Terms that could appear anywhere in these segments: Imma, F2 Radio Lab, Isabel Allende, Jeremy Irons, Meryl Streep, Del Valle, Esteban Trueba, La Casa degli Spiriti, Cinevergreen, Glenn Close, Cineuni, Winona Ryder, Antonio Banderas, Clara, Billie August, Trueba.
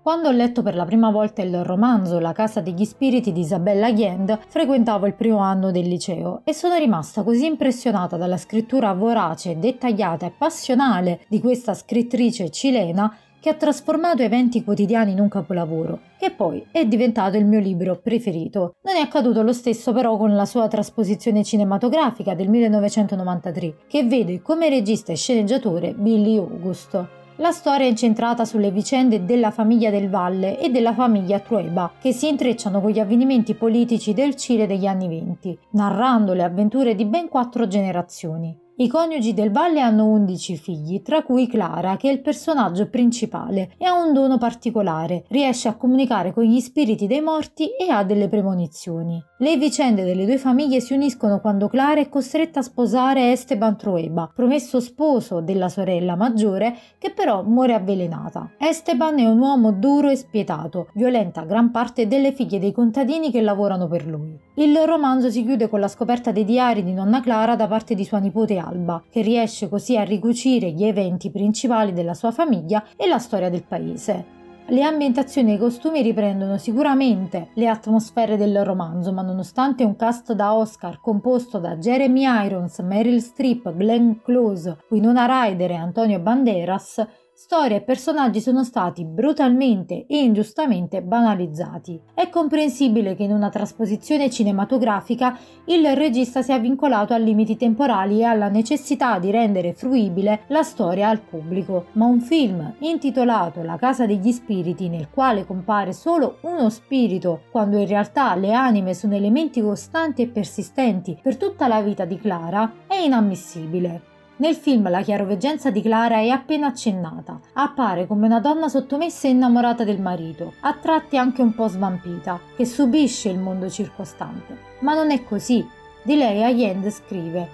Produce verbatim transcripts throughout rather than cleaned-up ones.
Quando ho letto per la prima volta il romanzo La Casa degli Spiriti di Isabel Allende, frequentavo il primo anno del liceo e sono rimasta così impressionata dalla scrittura vorace, dettagliata e passionale di questa scrittrice cilena che ha trasformato eventi quotidiani in un capolavoro, che poi è diventato il mio libro preferito. Non è accaduto lo stesso però con la sua trasposizione cinematografica del millenovecentonovantatré, che vede come regista e sceneggiatore Billie August. La storia è incentrata sulle vicende della famiglia Del Valle e della famiglia Trueba, che si intrecciano con gli avvenimenti politici del Cile degli anni venti, narrando le avventure di ben quattro generazioni. I coniugi Del Valle hanno undici figli, tra cui Clara, che è il personaggio principale e ha un dono particolare, riesce a comunicare con gli spiriti dei morti e ha delle premonizioni. Le vicende delle due famiglie si uniscono quando Clara è costretta a sposare Esteban Trueba, promesso sposo della sorella maggiore, che però muore avvelenata. Esteban è un uomo duro e spietato, violenta gran parte delle figlie dei contadini che lavorano per lui. Il romanzo si chiude con la scoperta dei diari di nonna Clara da parte di sua nipote Alba, che riesce così a ricucire gli eventi principali della sua famiglia e la storia del paese. Le ambientazioni e i costumi riprendono sicuramente le atmosfere del romanzo, ma nonostante un cast da Oscar composto da Jeremy Irons, Meryl Streep, Glenn Close, Winona Ryder e Antonio Banderas, storia e personaggi sono stati brutalmente e ingiustamente banalizzati. È comprensibile che in una trasposizione cinematografica il regista sia vincolato a limiti temporali e alla necessità di rendere fruibile la storia al pubblico, ma un film intitolato La Casa degli Spiriti, nel quale compare solo uno spirito, quando in realtà le anime sono elementi costanti e persistenti per tutta la vita di Clara, è inammissibile. Nel film la chiaroveggenza di Clara è appena accennata, appare come una donna sottomessa e innamorata del marito, a tratti anche un po' svampita, che subisce il mondo circostante. Ma non è così, di lei Allende scrive: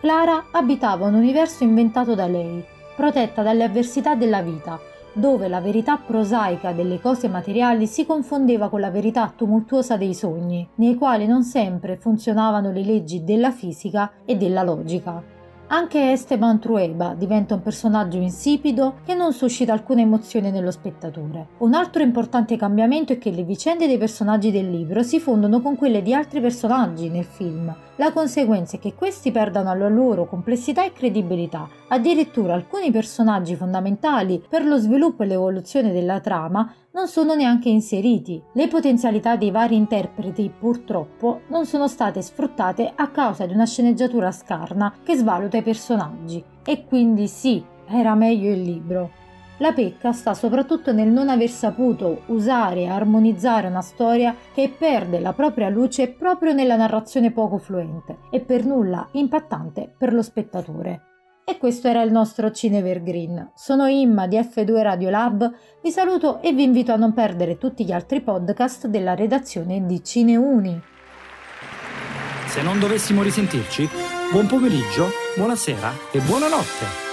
Clara abitava un universo inventato da lei, protetta dalle avversità della vita, dove la verità prosaica delle cose materiali si confondeva con la verità tumultuosa dei sogni, nei quali non sempre funzionavano le leggi della fisica e della logica. Anche Esteban Trueba diventa un personaggio insipido che non suscita alcuna emozione nello spettatore. Un altro importante cambiamento è che le vicende dei personaggi del libro si fondono con quelle di altri personaggi nel film. La conseguenza è che questi perdano la loro complessità e credibilità. Addirittura alcuni personaggi fondamentali per lo sviluppo e l'evoluzione della trama non sono neanche inseriti. Le potenzialità dei vari interpreti, purtroppo, non sono state sfruttate a causa di una sceneggiatura scarna che svaluta i personaggi. E quindi sì, era meglio il libro. La pecca sta soprattutto nel non aver saputo usare e armonizzare una storia che perde la propria luce proprio nella narrazione poco fluente e per nulla impattante per lo spettatore. E questo era il nostro Cinevergreen. Sono Imma di effe due Radio Lab, vi saluto e vi invito a non perdere tutti gli altri podcast della redazione di Cineuni. Se non dovessimo risentirci, buon pomeriggio, buonasera e buonanotte!